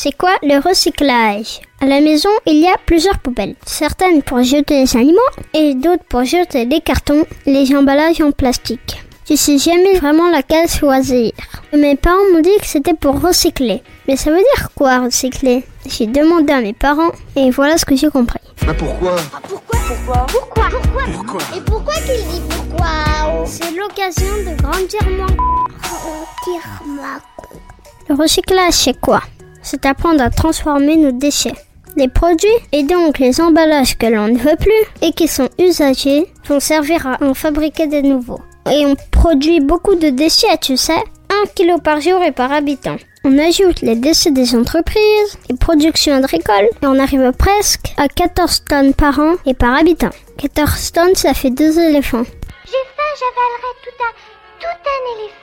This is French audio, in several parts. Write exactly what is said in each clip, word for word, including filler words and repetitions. C'est quoi le recyclage ? À la maison, il y a plusieurs poubelles. Certaines pour jeter les aliments et d'autres pour jeter les cartons, les emballages en plastique. Je sais jamais vraiment laquelle choisir. Mes parents m'ont dit que c'était pour recycler. Mais ça veut dire quoi, recycler ? J'ai demandé à mes parents et voilà ce que j'ai compris. Bah pourquoi ? Ah pourquoi ? Pourquoi ? Pourquoi ? Pourquoi ? Pourquoi ? Et pourquoi qu'il dit pourquoi ? C'est l'occasion de grandir mon... Grandir ma... Le recyclage, c'est quoi ? C'est apprendre à transformer nos déchets. Les produits, et donc les emballages que l'on ne veut plus et qui sont usagés, vont servir à en fabriquer des nouveaux. Et on produit beaucoup de déchets, tu sais, un kilo par jour et par habitant. On ajoute les déchets des entreprises et productions agricoles et on arrive presque à quatorze tonnes par an et par habitant. quatorze tonnes, ça fait deux éléphants. J'ai faim, j'avalerai tout à... tout un éléphant.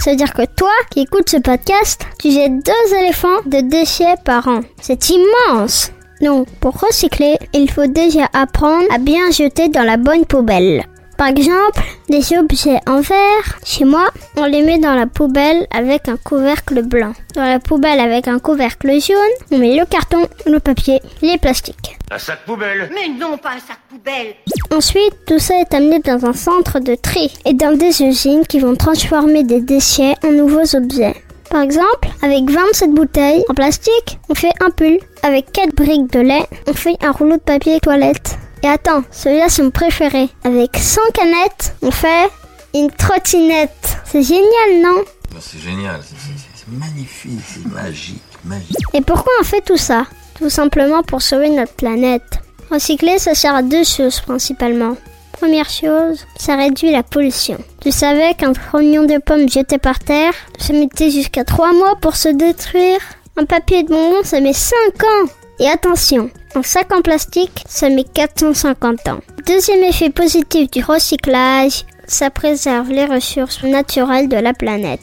Ça veut dire que toi, qui écoutes ce podcast, tu jettes deux éléphants de déchets par an. C'est immense. Donc, pour recycler, il faut déjà apprendre à bien jeter dans la bonne poubelle. Par exemple, des objets en verre, chez moi, on les met dans la poubelle avec un couvercle blanc. Dans la poubelle avec un couvercle jaune, on met le carton, le papier, les plastiques. Un sac poubelle ? Mais non, pas un sac poubelle ! Ensuite, tout ça est amené dans un centre de tri et dans des usines qui vont transformer des déchets en nouveaux objets. Par exemple, avec vingt-sept bouteilles en plastique, on fait un pull. Avec quatre briques de lait, on fait un rouleau de papier toilette. Et attends, celui-là c'est mon préféré. Avec cent canettes, on fait une trottinette. C'est génial, non ? C'est génial, c'est, c'est, c'est magnifique, c'est magique, magique. Et pourquoi on fait tout ça ? Tout simplement pour sauver notre planète. Recycler, ça sert à deux choses principalement. Première chose, ça réduit la pollution. Tu savais qu'un grognon de pommes jeté par terre, ça mettait jusqu'à trois mois pour se détruire ? Un papier de bonbon, ça met cinq ans. Et attention, un sac en plastique, ça met quatre cent cinquante ans. Deuxième effet positif du recyclage, ça préserve les ressources naturelles de la planète.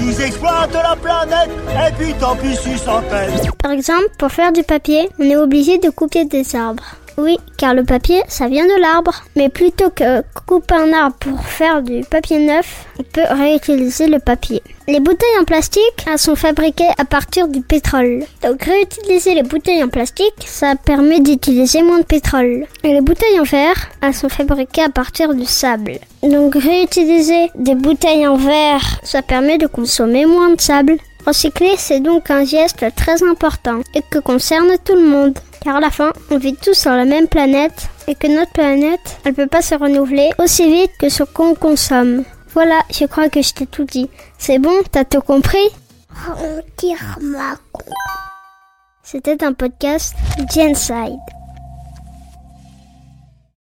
Ils exploitent la planète et puis tant pis si sans peine. Par exemple, pour faire du papier, on est obligé de couper des arbres. Oui, car le papier, ça vient de l'arbre. Mais plutôt que couper un arbre pour faire du papier neuf, on peut réutiliser le papier. Les bouteilles en plastique, elles sont fabriquées à partir du pétrole. Donc réutiliser les bouteilles en plastique, ça permet d'utiliser moins de pétrole. Et les bouteilles en verre, elles sont fabriquées à partir du sable. Donc réutiliser des bouteilles en verre, ça permet de consommer moins de sable. Recycler, c'est donc un geste très important et que concerne tout le monde. Car à la fin, on vit tous sur la même planète et que notre planète, elle peut pas se renouveler aussi vite que ce qu'on consomme. Voilà, je crois que je t'ai tout dit. C'est bon, t'as tout compris ? C'était un podcast Genside.